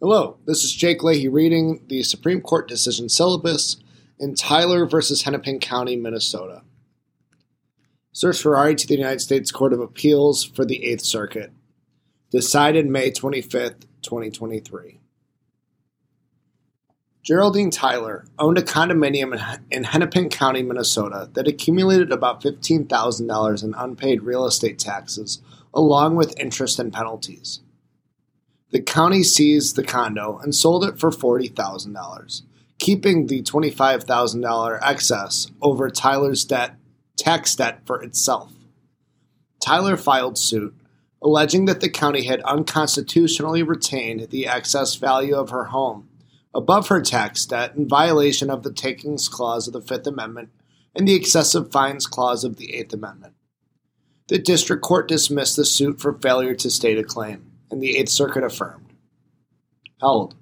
Hello, this is Jake Leahy reading the Supreme Court decision syllabus in Tyler versus Hennepin County, Minnesota. Certiorari to the United States Court of Appeals for the Eighth Circuit. Decided May 25th, 2023. Geraldine Tyler owned a condominium in Hennepin County, Minnesota that accumulated about $15,000 in unpaid real estate taxes along with interest and penalties. The county seized the condo and sold it for $40,000, keeping the $25,000 excess over Tyler's tax debt for itself. Tyler filed suit, alleging that the county had unconstitutionally retained the excess value of her home above her tax debt in violation of the Takings Clause of the Fifth Amendment and the Excessive Fines Clause of the Eighth Amendment. The district court dismissed the suit for failure to state a claim, and the Eighth Circuit affirmed. Held.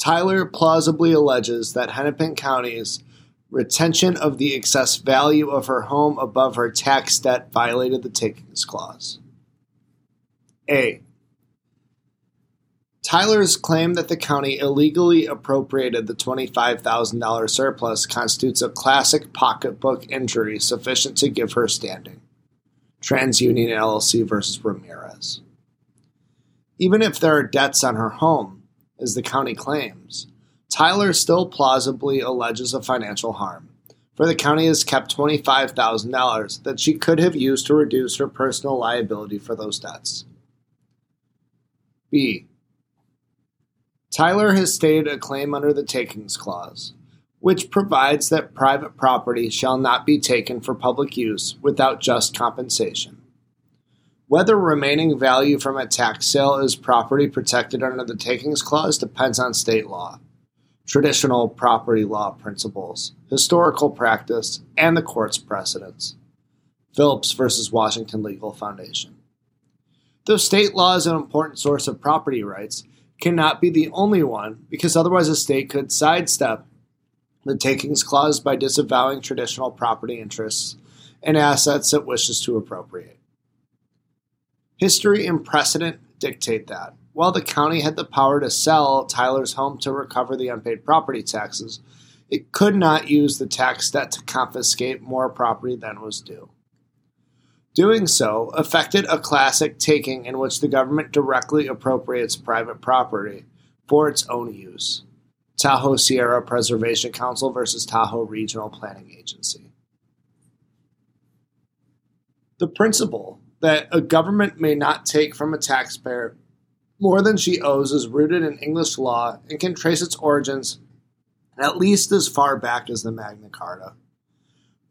Tyler plausibly alleges that Hennepin County's retention of the excess value of her home above her tax debt violated the Takings Clause. A. Tyler's claim that the county illegally appropriated the $25,000 surplus constitutes a classic pocketbook injury sufficient to give her standing. TransUnion LLC v. Ramirez. Even if there are debts on her home, as the county claims, Tyler still plausibly alleges a financial harm, for the county has kept $25,000 that she could have used to reduce her personal liability for those debts. B. Tyler has stated a claim under the Takings Clause, which provides that private property shall not be taken for public use without just compensation. Whether remaining value from a tax sale is property protected under the Takings Clause depends on state law, traditional property law principles, historical practice, and the court's precedents. Phillips v. Washington Legal Foundation. Though state law is an important source of property rights, it cannot be the only one because otherwise a state could sidestep the Takings Clause by disavowing traditional property interests and assets it wishes to appropriate. History and precedent dictate that, while the county had the power to sell Tyler's home to recover the unpaid property taxes, it could not use the tax debt to confiscate more property than was due. Doing so affected a classic taking in which the government directly appropriates private property for its own use. Tahoe Sierra Preservation Council versus Tahoe Regional Planning Agency. The principle that a government may not take from a taxpayer more than she owes is rooted in English law and can trace its origins at least as far back as the Magna Carta.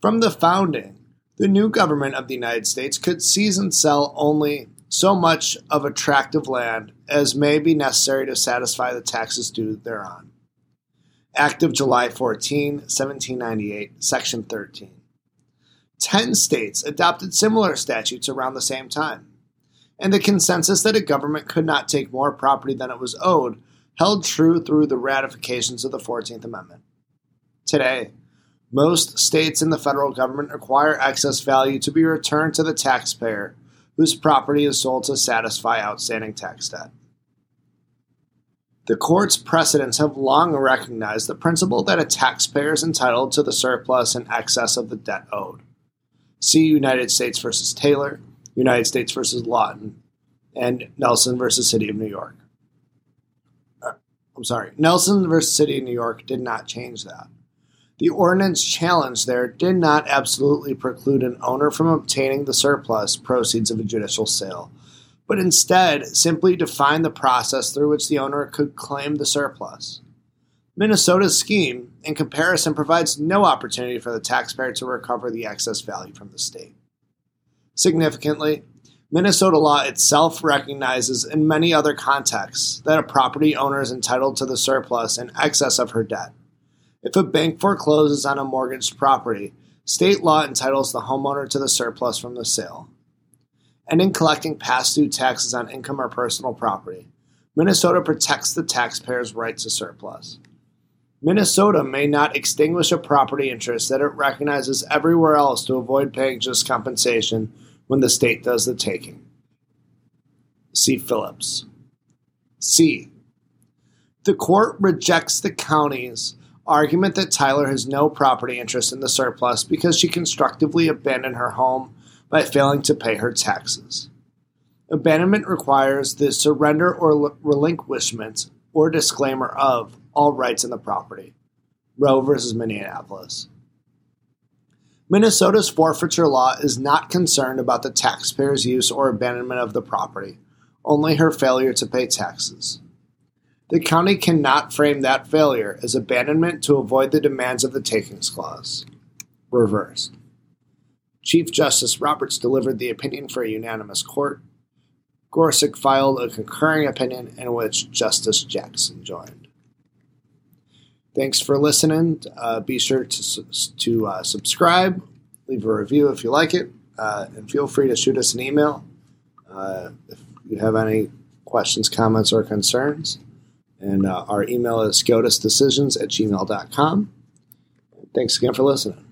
From the founding, the new government of the United States could seize and sell only so much of a tract of land as may be necessary to satisfy the taxes due thereon. Act of July 14, 1798, Section 13. 10 states adopted similar statutes around the same time, and the consensus that a government could not take more property than it was owed held true through the ratifications of the 14th Amendment. Today, most states in the federal government require excess value to be returned to the taxpayer whose property is sold to satisfy outstanding tax debt. The court's precedents have long recognized the principle that a taxpayer is entitled to the surplus in excess of the debt owed. See United States versus Taylor, United States versus Lawton, and Nelson versus City of New York. Nelson versus City of New York did not change that. The ordinance challenged there did not absolutely preclude an owner from obtaining the surplus proceeds of a judicial sale, but instead simply defined the process through which the owner could claim the surplus. Minnesota's scheme, in comparison, provides no opportunity for the taxpayer to recover the excess value from the state. Significantly, Minnesota law itself recognizes in many other contexts that a property owner is entitled to the surplus in excess of her debt. If a bank forecloses on a mortgaged property, state law entitles the homeowner to the surplus from the sale. And in collecting past due taxes on income or personal property, Minnesota protects the taxpayer's right to surplus. Minnesota may not extinguish a property interest that it recognizes everywhere else to avoid paying just compensation when the state does the taking. See Phillips. C. The court rejects the county's argument that Tyler has no property interest in the surplus because she constructively abandoned her home by failing to pay her taxes. Abandonment requires the surrender or relinquishment or disclaimer of all rights in the property. Roe versus Minneapolis. Minnesota's forfeiture law is not concerned about the taxpayer's use or abandonment of the property, only her failure to pay taxes. The county cannot frame that failure as abandonment to avoid the demands of the Takings Clause. Reversed. Chief Justice Roberts delivered the opinion for a unanimous court. Gorsuch filed a concurring opinion in which Justice Jackson joined. Thanks for listening. Be sure to subscribe, leave a review if you like it, and feel free to shoot us an email if you have any questions, comments, or concerns. And our email is scotusdecisions@gmail.com. Thanks again for listening.